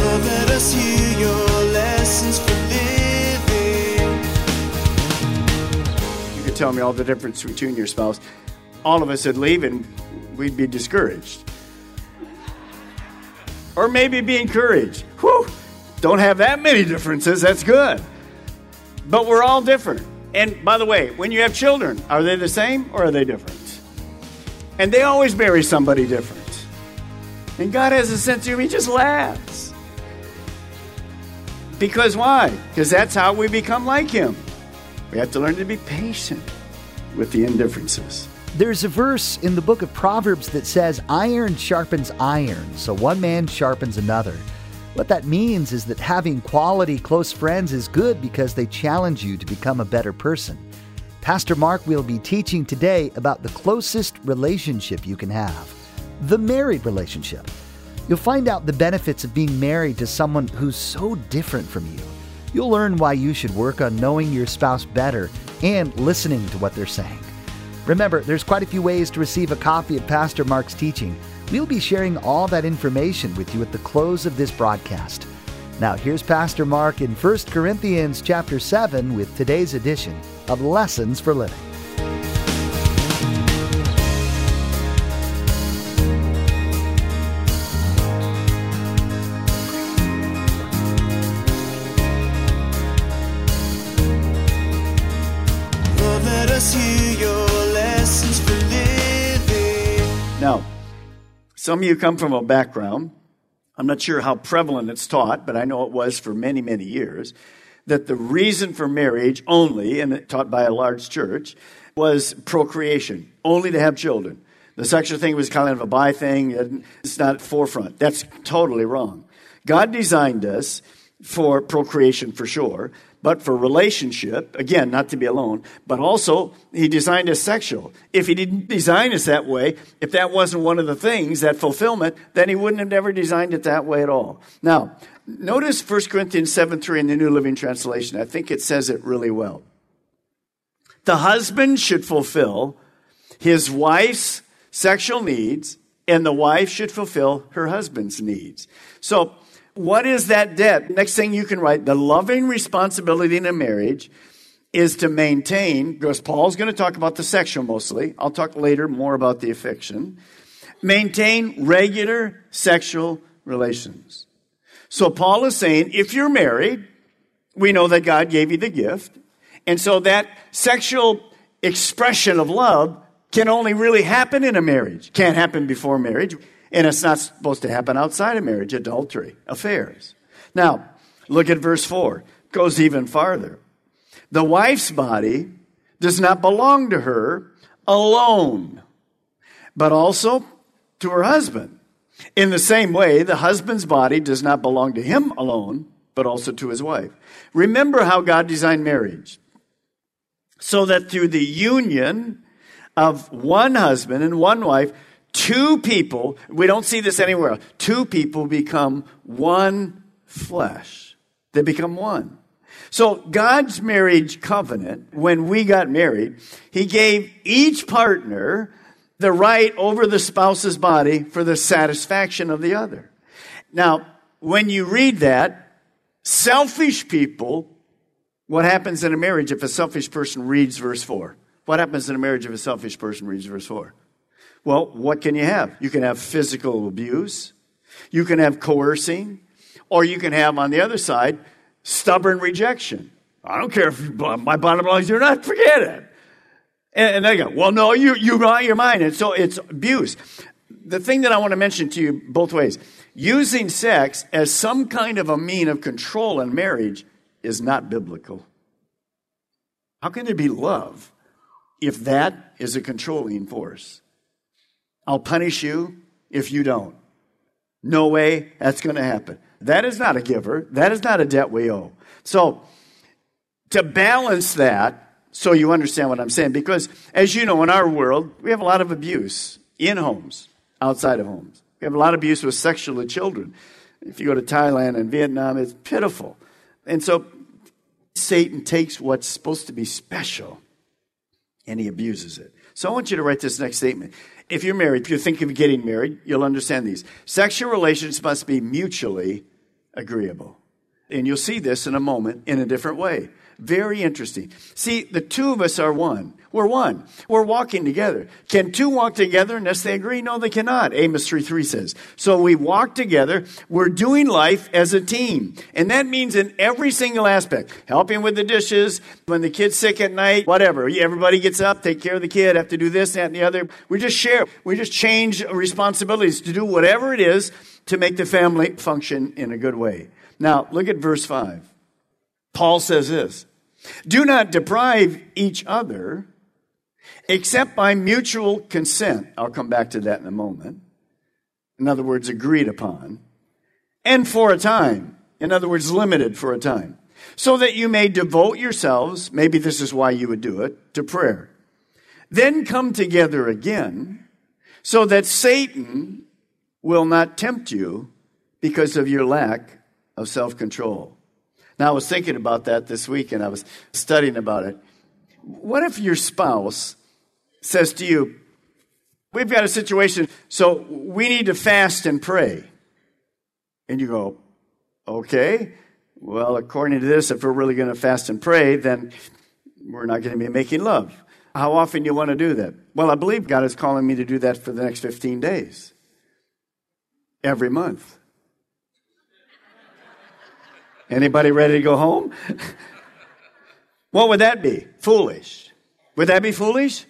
Lord, let us hear your lessons for living. You could tell me all the difference between your spouse. All of us would leave and we'd be discouraged. Or maybe be encouraged. Whew, don't have that many differences. That's good. But we're all different. And by the way, when you have children, are they the same or are they different? And they always marry somebody different. And God has a sense of humor. He just laughs. Because why? Because that's how we become like him. We have to learn to be patient with the indifferences. There's a verse in the book of Proverbs that says, iron sharpens iron, so one man sharpens another. What that means is that having quality close friends is good because they challenge you to become a better person. Pastor Mark will be teaching today about the closest relationship you can have, the married relationship. You'll find out the benefits of being married to someone who's so different from you. You'll learn why you should work on knowing your spouse better and listening to what they're saying. Remember, there's quite a few ways to receive a copy of Pastor Mark's teaching. We'll be sharing all that information with you at the close of this broadcast. Now, here's Pastor Mark in 1 Corinthians chapter 7 with today's edition of Lessons for Living. Lord, let us hear your now, some of you come from a background, I'm not sure how prevalent it's taught, but I know it was for many, many years, that the reason for marriage only, and it taught by a large church, was procreation, only to have children. The sexual thing was kind of a by thing, and it's not forefront. That's totally wrong. God designed us for procreation for sure, but for relationship, again, not to be alone, but also he designed us sexual. If he didn't design us that way, if that wasn't one of the things, that fulfillment, then he wouldn't have never designed it that way at all. Now, notice 1 Corinthians 7:3 in the New Living Translation. I think it says it really well. The husband should fulfill his wife's sexual needs, and the wife should fulfill her husband's needs. So, what is that debt? Next thing you can write, the loving responsibility in a marriage is to maintain, because Paul's going to talk about the sexual mostly. I'll talk later more about the affection. Maintain regular sexual relations. So Paul is saying, if you're married, we know that God gave you the gift. And so that sexual expression of love can only really happen in a marriage. Can't happen before marriage. And it's not supposed to happen outside of marriage, adultery, affairs. Now, look at verse 4. It goes even farther. The wife's body does not belong to her alone, but also to her husband. In the same way, the husband's body does not belong to him alone, but also to his wife. Remember how God designed marriage, so that through the union of one husband and one wife, two people, we don't see this anywhere else, two people become one flesh. They become one. So God's marriage covenant, when we got married, he gave each partner the right over the spouse's body for the satisfaction of the other. Now, when you read that, selfish people, what happens in a marriage if a selfish person reads verse 4? What happens in a marriage if a selfish person reads verse 4? Well, what can you have? You can have physical abuse. You can have coercing. Or you can have, on the other side, stubborn rejection. I don't care if my bottom line is you're not, forget it. And they go, well, no, you're mine. And so it's abuse. The thing that I want to mention to you both ways, using sex as some kind of a mean of control in marriage is not biblical. How can there be love if that is a controlling force. I'll punish you if you don't. No way that's going to happen. That is not a giver. That is not a debt we owe. So to balance that, so you understand what I'm saying, because as you know, in our world, we have a lot of abuse in homes, outside of homes. We have a lot of abuse with sexual children. If you go to Thailand and Vietnam, it's pitiful. And so Satan takes what's supposed to be special and he abuses it. So I want you to write this next statement. If you're married, if you think of getting married, you'll understand these. Sexual relations must be mutually agreeable. And you'll see this in a moment in a different way. Very interesting. See, the two of us are one. We're one. We're walking together. Can two walk together unless they agree? No, they cannot. Amos 3:3 says. So we walk together. We're doing life as a team. And that means in every single aspect. Helping with the dishes, when the kid's sick at night, whatever. Everybody gets up, take care of the kid, have to do this, that, and the other. We just share. We just change responsibilities to do whatever it is to make the family function in a good way. Now, look at verse 5. Paul says this. Do not deprive each other except by mutual consent. I'll come back to that in a moment. In other words, agreed upon. And for a time. In other words, limited for a time. So that you may devote yourselves, maybe this is why you would do it, to prayer. Then come together again so that Satan will not tempt you because of your lack of self-control. Now, I was thinking about that this week, and I was studying about it. What if your spouse says to you, we've got a situation, so we need to fast and pray. And you go, okay, well, according to this, if we're really going to fast and pray, then we're not going to be making love. How often do you want to do that? Well, I believe God is calling me to do that for the next 15 days, every month. Anybody ready to go home? What would that be? Foolish. Would that be foolish?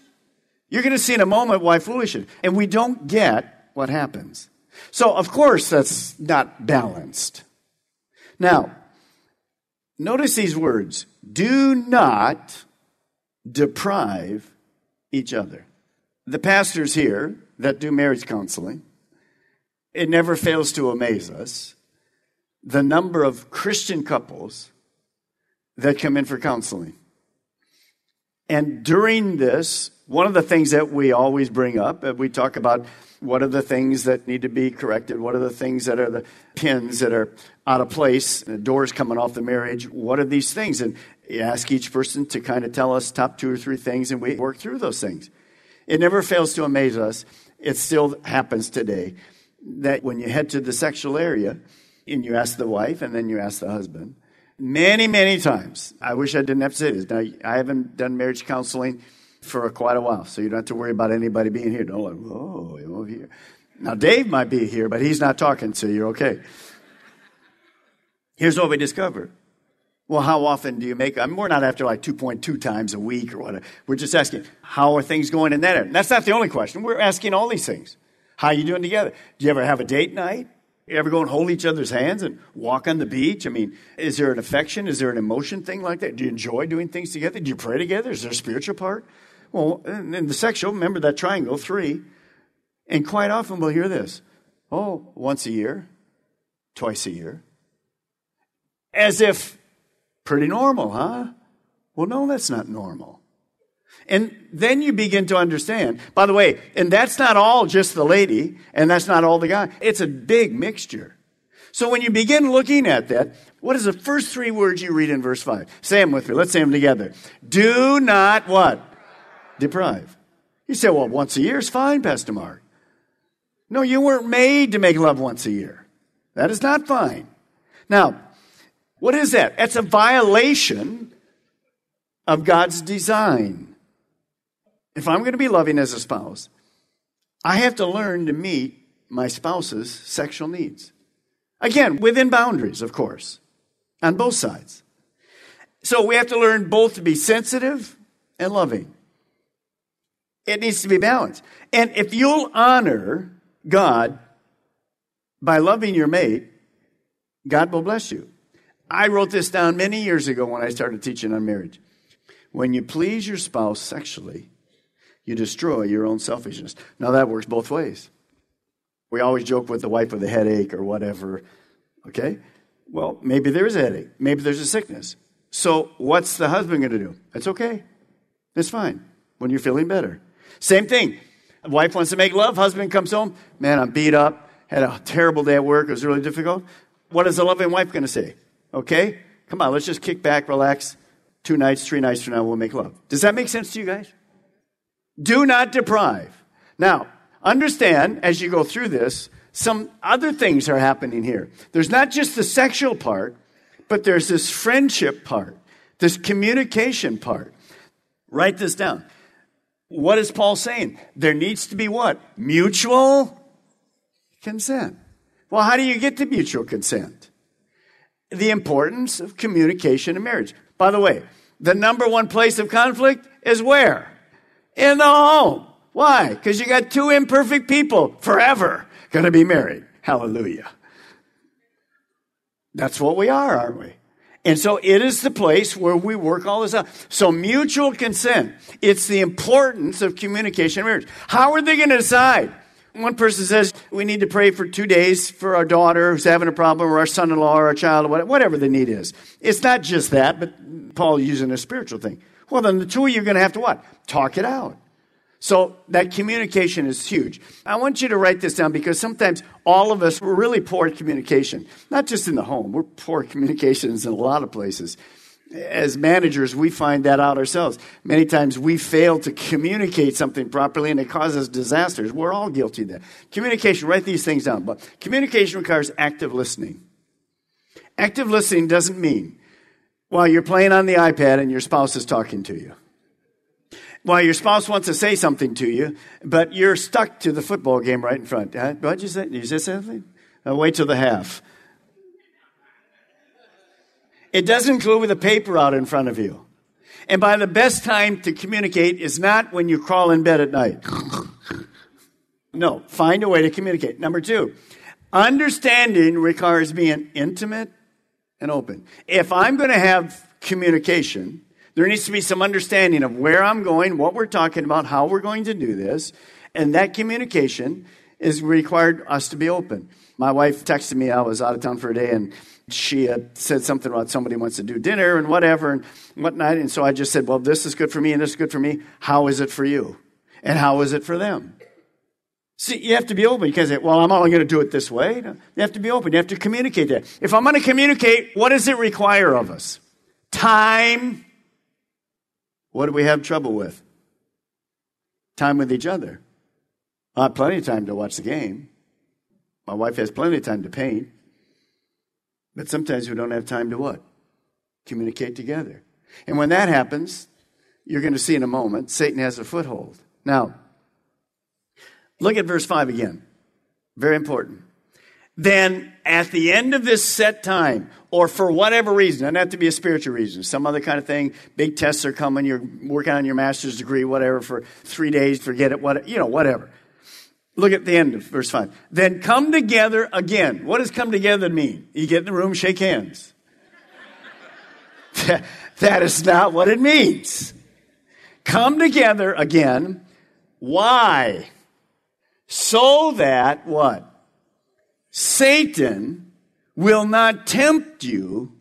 You're going to see in a moment why foolish it is. And we don't get what happens. So, of course, that's not balanced. Now, notice these words. Do not deprive each other. The pastors here that do marriage counseling, it never fails to amaze us. The number of Christian couples that come in for counseling. And during this, one of the things that we always bring up, we talk about what are the things that need to be corrected, what are the things that are the pins that are out of place, the doors coming off the marriage, what are these things? And you ask each person to kind of tell us top two or three things, and we work through those things. It never fails to amaze us. It still happens today that when you head to the sexual area, and you ask the wife, and then you ask the husband. Many, many times. I wish I didn't have to say this. Now, I haven't done marriage counseling for quite a while, so you don't have to worry about anybody being here. Don't like, oh, you're over here. Now, Dave might be here, but he's not talking, so you're okay. Here's what we discover. Well, how often do you make? I mean, we're not after like 2.2 times a week or whatever. We're just asking, how are things going in that area? And that's not the only question. We're asking all these things. How are you doing together? Do you ever have a date night? You ever go and hold each other's hands and walk on the beach? I mean, is there an affection? Is there an emotion thing like that? Do you enjoy doing things together? Do you pray together? Is there a spiritual part? Well, in the sexual, remember that triangle, 3. And quite often we'll hear this. Oh, once a year, twice a year. As if, pretty normal, huh? Well, no, that's not normal. And then you begin to understand. By the way, and that's not all just the lady, and that's not all the guy. It's a big mixture. So when you begin looking at that, what is the first 3 words you read in verse 5? Say them with me. Let's say them together. Do not what? Deprive. You say, well, once a year is fine, Pastor Mark. No, you weren't made to make love once a year. That is not fine. Now, what is that? That's a violation of God's design. If I'm going to be loving as a spouse, I have to learn to meet my spouse's sexual needs. Again, within boundaries, of course, on both sides. So we have to learn both to be sensitive and loving. It needs to be balanced. And if you'll honor God by loving your mate, God will bless you. I wrote this down many years ago when I started teaching on marriage. When you please your spouse sexually, you destroy your own selfishness. Now, that works both ways. We always joke with the wife with a headache or whatever, okay? Well, maybe there is a headache. Maybe there's a sickness. So what's the husband going to do? It's okay. It's fine when you're feeling better. Same thing. Wife wants to make love. Husband comes home. Man, I'm beat up. Had a terrible day at work. It was really difficult. What is the loving wife going to say? Okay, come on. Let's just kick back, relax. 2 nights, 3 nights from now, we'll make love. Does that make sense to you guys? Do not deprive. Now, understand, as you go through this, some other things are happening here. There's not just the sexual part, but there's this friendship part, this communication part. Write this down. What is Paul saying? There needs to be what? Mutual consent. Well, how do you get to mutual consent? The importance of communication in marriage. By the way, the #1 place of conflict is where? In the home. Why? Because you got 2 imperfect people forever going to be married. Hallelujah. That's what we are, aren't we? And so it is the place where we work all this out. So mutual consent. It's the importance of communication in marriage. How are they going to decide? One person says, we need to pray for 2 days for our daughter who's having a problem, or our son-in-law, or our child, or whatever the need is. It's not just that, but Paul using a spiritual thing. Well, then the 2 of you are going to have to what? Talk it out. So that communication is huge. I want you to write this down, because sometimes all of us, we're really poor at communication. Not just in the home. We're poor at communications in a lot of places. As managers, we find that out ourselves. Many times we fail to communicate something properly, and it causes disasters. We're all guilty of that. Communication, write these things down. But communication requires active listening. Active listening doesn't mean while you're playing on the iPad and your spouse is talking to you. Well, your spouse wants to say something to you, but you're stuck to the football game right in front. What'd you say? Did you say something? Wait till the half. It doesn't include with a paper out in front of you. And by the best time to communicate is not when you crawl in bed at night. No, find a way to communicate. #2, understanding requires being intimate and open. If I'm going to have communication, there needs to be some understanding of where I'm going, what we're talking about, how we're going to do this. And that communication is required us to be open. My wife texted me. I was out of town for a day, and she had said something about somebody wants to do dinner and whatever and whatnot. And so I just said, well, this is good for me and this is good for me. How is it for you? And how is it for them? See, you have to be open. You can't say, well, I'm only going to do it this way. No, you have to be open. You have to communicate that. If I'm going to communicate, what does it require of us? Time. What do we have trouble with? Time with each other. I have plenty of time to watch the game. My wife has plenty of time to paint. But sometimes we don't have time to what? Communicate together. And when that happens, you're going to see in a moment, Satan has a foothold. Now, look at verse 5 again. Very important. Then at the end of this set time, or for whatever reason, doesn't have to be a spiritual reason, some other kind of thing, big tests are coming, you're working on your master's degree, whatever, for 3 days, forget it, what, whatever. Look at the end of verse 5. Then come together again. What does come together mean? You get in the room, shake hands. That is not what it means. Come together again. Why? So that what? Satan will not tempt you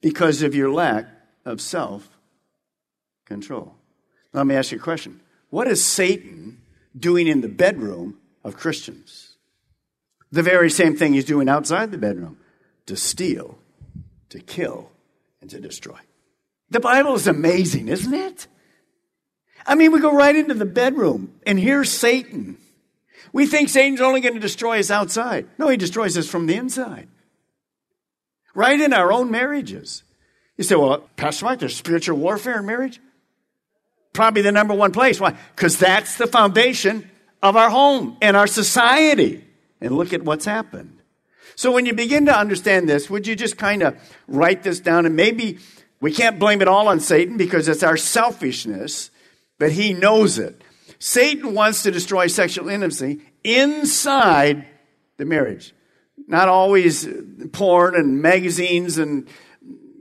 because of your lack of self-control. Let me ask you a question. What is Satan doing in the bedroom of Christians? The very same thing he's doing outside the bedroom. To steal, to kill, and to destroy. The Bible is amazing, isn't it? I mean, we go right into the bedroom, and here's Satan. We think Satan's only going to destroy us outside. No, he destroys us from the inside. Right in our own marriages. You say, well, Pastor Mike, there's spiritual warfare in marriage? Probably the #1 place. Why? Because that's the foundation of our home and our society. And look at what's happened. So when you begin to understand this, would you just kind of write this down? And maybe we can't blame it all on Satan because it's our selfishness, but he knows it. Satan wants to destroy sexual intimacy inside the marriage. Not always porn and magazines and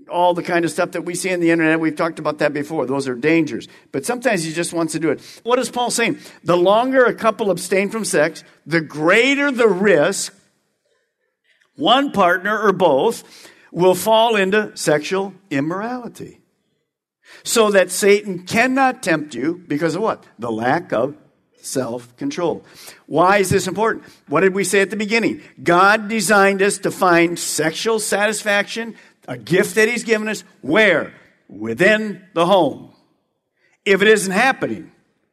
all the kind of stuff that we see on the internet. We've talked about that before. Those are dangers. But sometimes he just wants to do it. What is Paul saying? The longer a couple abstain from sex, the greater the risk one partner or both will fall into sexual immorality. So that Satan cannot tempt you because of what? The lack of self-control. Why is this important? What did we say at the beginning? God designed us to find sexual satisfaction, a gift that he's given us, where? Within the home. If it isn't happening,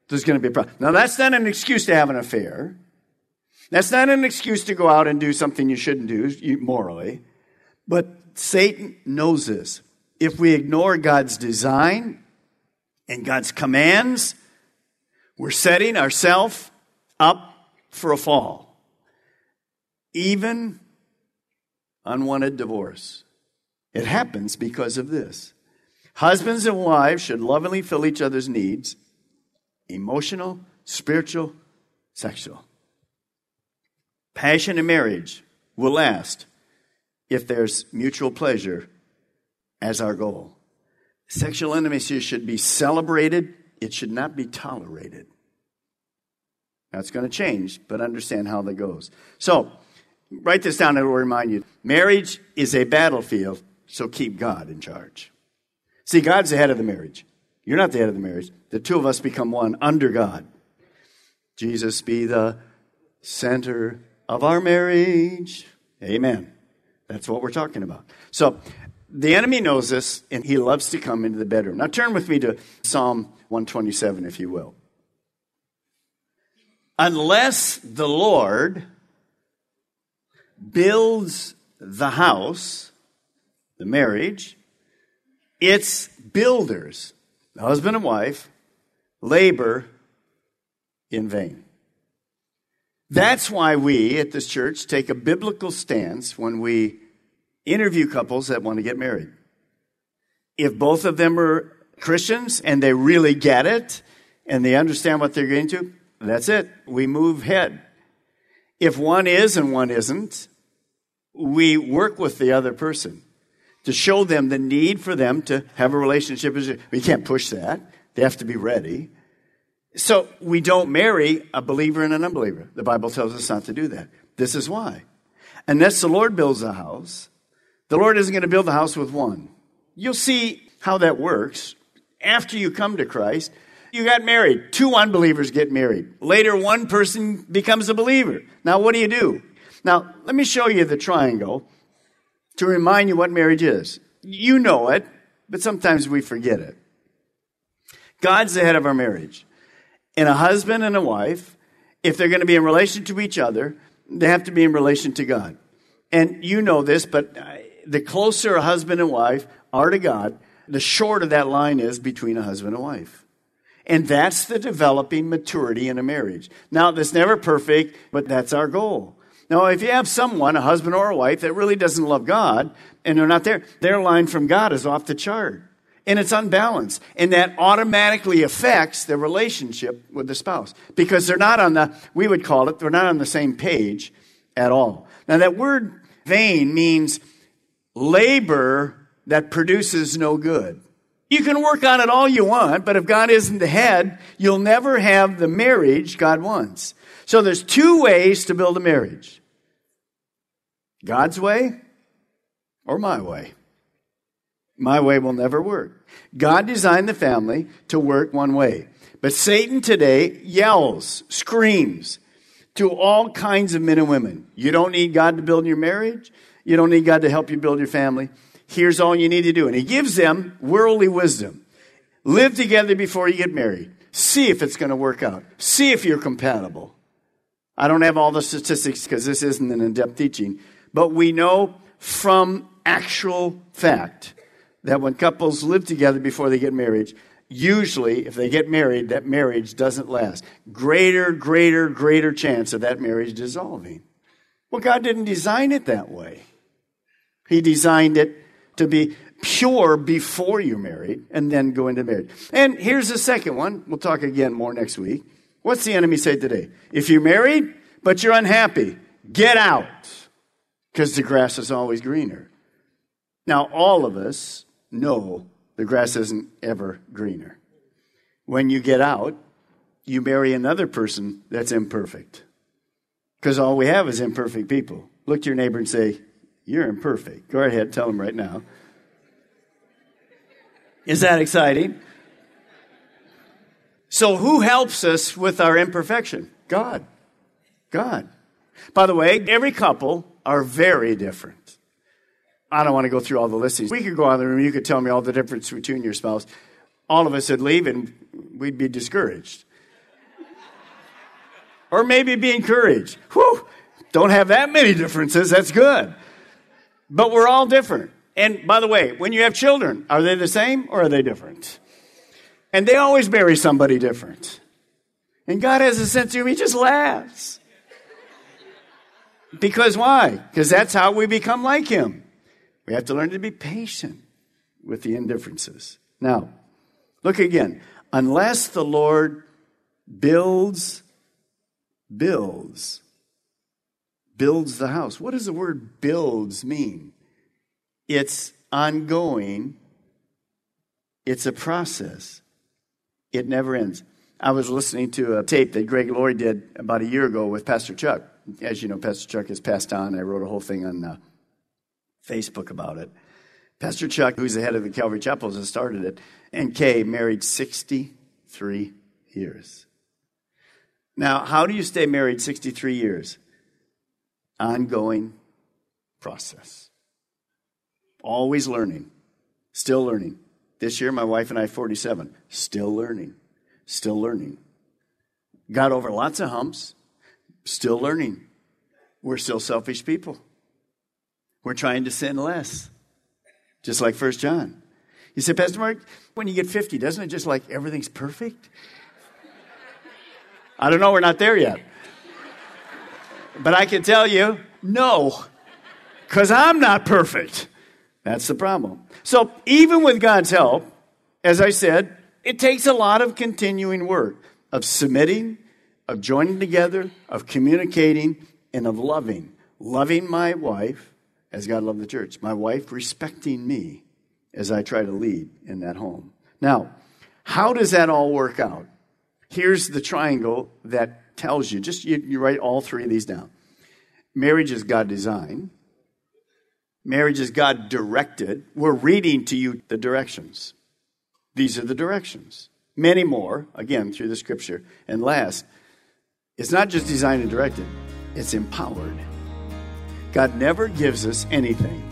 there's going to be a problem. Now, that's not an excuse to have an affair. That's not an excuse to go out and do something you shouldn't do morally. But Satan knows this. If we ignore God's design and God's commands, we're setting ourselves up for a fall. Even unwanted divorce. It happens because of this. Husbands and wives should lovingly fill each other's needs, emotional, spiritual, sexual. Passion in marriage will last if there's mutual pleasure as our goal. Sexual intimacy should be celebrated. It should not be tolerated. That's going to change, but understand how that goes. So, write this down. I will remind you. Marriage is a battlefield, so keep God in charge. See, God's the head of the marriage. You're not the head of the marriage. The two of us become one under God. Jesus be the center of our marriage. Amen. That's what we're talking about. So, the enemy knows this, and he loves to come into the bedroom. Now, turn with me to Psalm 127, if you will. Unless the Lord builds the house, the marriage, its builders, the husband and wife, labor in vain. That's why we at this church take a biblical stance when we interview couples that want to get married. If both of them are Christians and they really get it and they understand what they're getting to, that's it. We move ahead. If one is and one isn't, we work with the other person to show them the need for them to have a relationship. We can't push that. They have to be ready. So we don't marry a believer and an unbeliever. The Bible tells us not to do that. This is why. Unless the Lord builds a house, the Lord isn't going to build the house with one. You'll see how that works. After you come to Christ, you got married. Two unbelievers get married. Later, one person becomes a believer. Now, what do? Now, let me show you the triangle to remind you what marriage is. You know it, but sometimes we forget it. God's the head of our marriage. And a husband and a wife, if they're going to be in relation to each other, they have to be in relation to God. And you know this, but the closer a husband and wife are to God, the shorter that line is between a husband and wife. And that's the developing maturity in a marriage. Now, that's never perfect, but that's our goal. Now, if you have someone, a husband or a wife, that really doesn't love God, and they're not there, their line from God is off the chart. And it's unbalanced. And that automatically affects the relationship with the spouse. Because they're not on the, we would call it, they're not on the same page at all. Now that word vain means labor that produces no good. You can work on it all you want, but if God isn't the head, you'll never have the marriage God wants. So there's two ways to build a marriage. God's way or my way. My way will never work. God designed the family to work one way. But Satan today yells, screams to all kinds of men and women. You don't need God to build your marriage. You don't need God to help you build your family. Here's all you need to do. And he gives them worldly wisdom. Live together before you get married. See if it's going to work out. See if you're compatible. I don't have all the statistics because this isn't an in-depth teaching. But we know from actual fact that when couples live together before they get married, usually if they get married, that marriage doesn't last. Greater chance of that marriage dissolving. Well, God didn't design it that way. He designed it to be pure before you're married and then go into marriage. And here's the second one. We'll talk again more next week. What's the enemy say today? If you're married, but you're unhappy, get out. Because the grass is always greener. Now, all of us know the grass isn't ever greener. When you get out, you marry another person that's imperfect. Because all we have is imperfect people. Look to your neighbor and say, "You're imperfect." Go ahead, tell them right now. Is that exciting? So who helps us with our imperfection? God. God. By the way, every couple are very different. I don't want to go through all the listings. We could go out of the room, you could tell me all the difference between your spouse. All of us would leave and we'd be discouraged. Or maybe be encouraged. Whew, don't have that many differences, that's good. But we're all different. And by the way, when you have children, are they the same or are they different? And they always marry somebody different. And God has a sense of humor, he just laughs. Because why? Because that's how we become like him. We have to learn to be patient with the indifferences. Now, look again. Unless the Lord builds the house. What does the word builds mean? It's ongoing. It's a process. It never ends. I was listening to a tape that Greg Laurie did about a year ago with Pastor Chuck. As you know, Pastor Chuck has passed on. I wrote a whole thing on Facebook about it. Pastor Chuck, who's the head of the Calvary Chapels, has started it. And Kay married 63 years. Now, how do you stay married 63 years? Ongoing process. Always learning. Still learning. This year, my wife and I, 47. Still learning. Still learning. Got over lots of humps. Still learning. We're still selfish people. We're trying to sin less. Just like First John. You say, "Pastor Mark, when you get 50, doesn't it just like everything's perfect?" I don't know, we're not there yet. But I can tell you, no, because I'm not perfect. That's the problem. So even with God's help, as I said, it takes a lot of continuing work, of submitting, of joining together, of communicating, and of loving. Loving my wife as God loved the church. My wife respecting me as I try to lead in that home. Now, how does that all work out? Here's the triangle that tells you. Just you write all three of these down. Marriage is God designed. Marriage is God directed. We're reading to you the directions. These are the directions. Many more, again, through the scripture. And last, it's not just designed and directed. It's empowered. God never gives us anything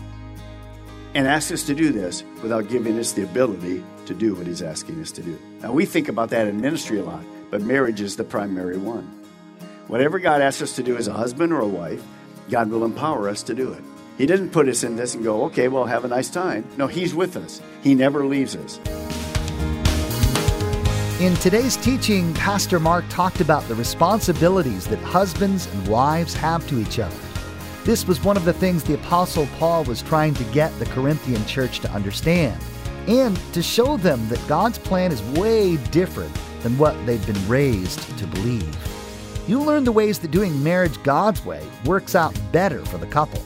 and asks us to do this without giving us the ability to do what he's asking us to do. Now, we think about that in ministry a lot, but marriage is the primary one. Whatever God asks us to do as a husband or a wife, God will empower us to do it. He didn't put us in this and go, "Okay, well, have a nice time." No, he's with us. He never leaves us. In today's teaching, Pastor Mark talked about the responsibilities that husbands and wives have to each other. This was one of the things the Apostle Paul was trying to get the Corinthian church to understand, and to show them that God's plan is way different than what they've been raised to believe. You'll learn the ways that doing marriage God's way works out better for the couple.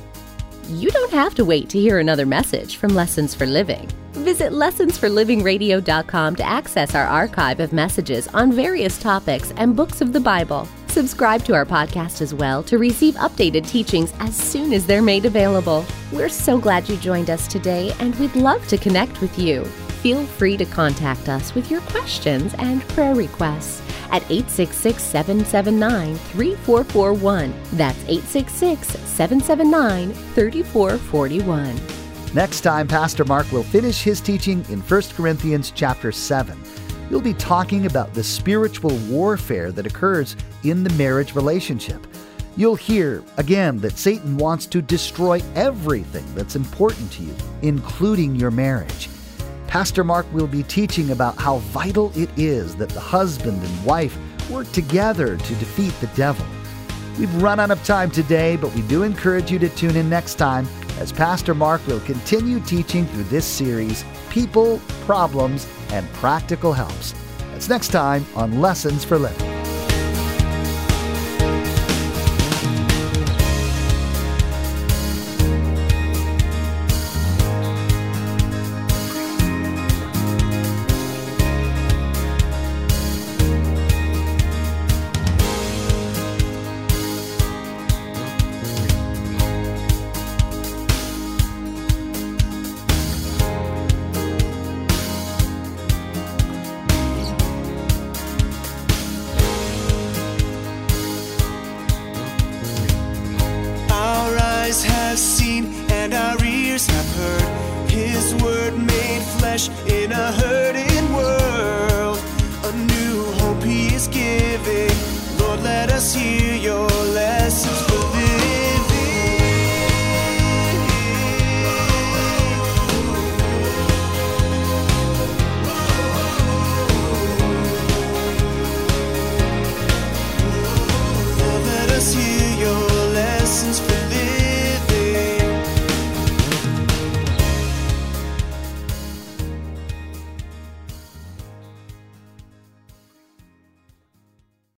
You don't have to wait to hear another message from Lessons for Living. Visit LessonsForLivingRadio.com to access our archive of messages on various topics and books of the Bible. Subscribe to our podcast as well to receive updated teachings as soon as they're made available. We're so glad you joined us today, and we'd love to connect with you. Feel free to contact us with your questions and prayer requests at 866-779-3441. That's 866-779-3441. Next time, Pastor Mark will finish his teaching in 1 Corinthians chapter 7. You'll be talking about the spiritual warfare that occurs in the marriage relationship. You'll hear, again, that Satan wants to destroy everything that's important to you, including your marriage. Pastor Mark will be teaching about how vital it is that the husband and wife work together to defeat the devil. We've run out of time today, but we do encourage you to tune in next time as Pastor Mark will continue teaching through this series, People, Problems, and Practical Helps. That's next time on Lessons for Living. crash in a hurry.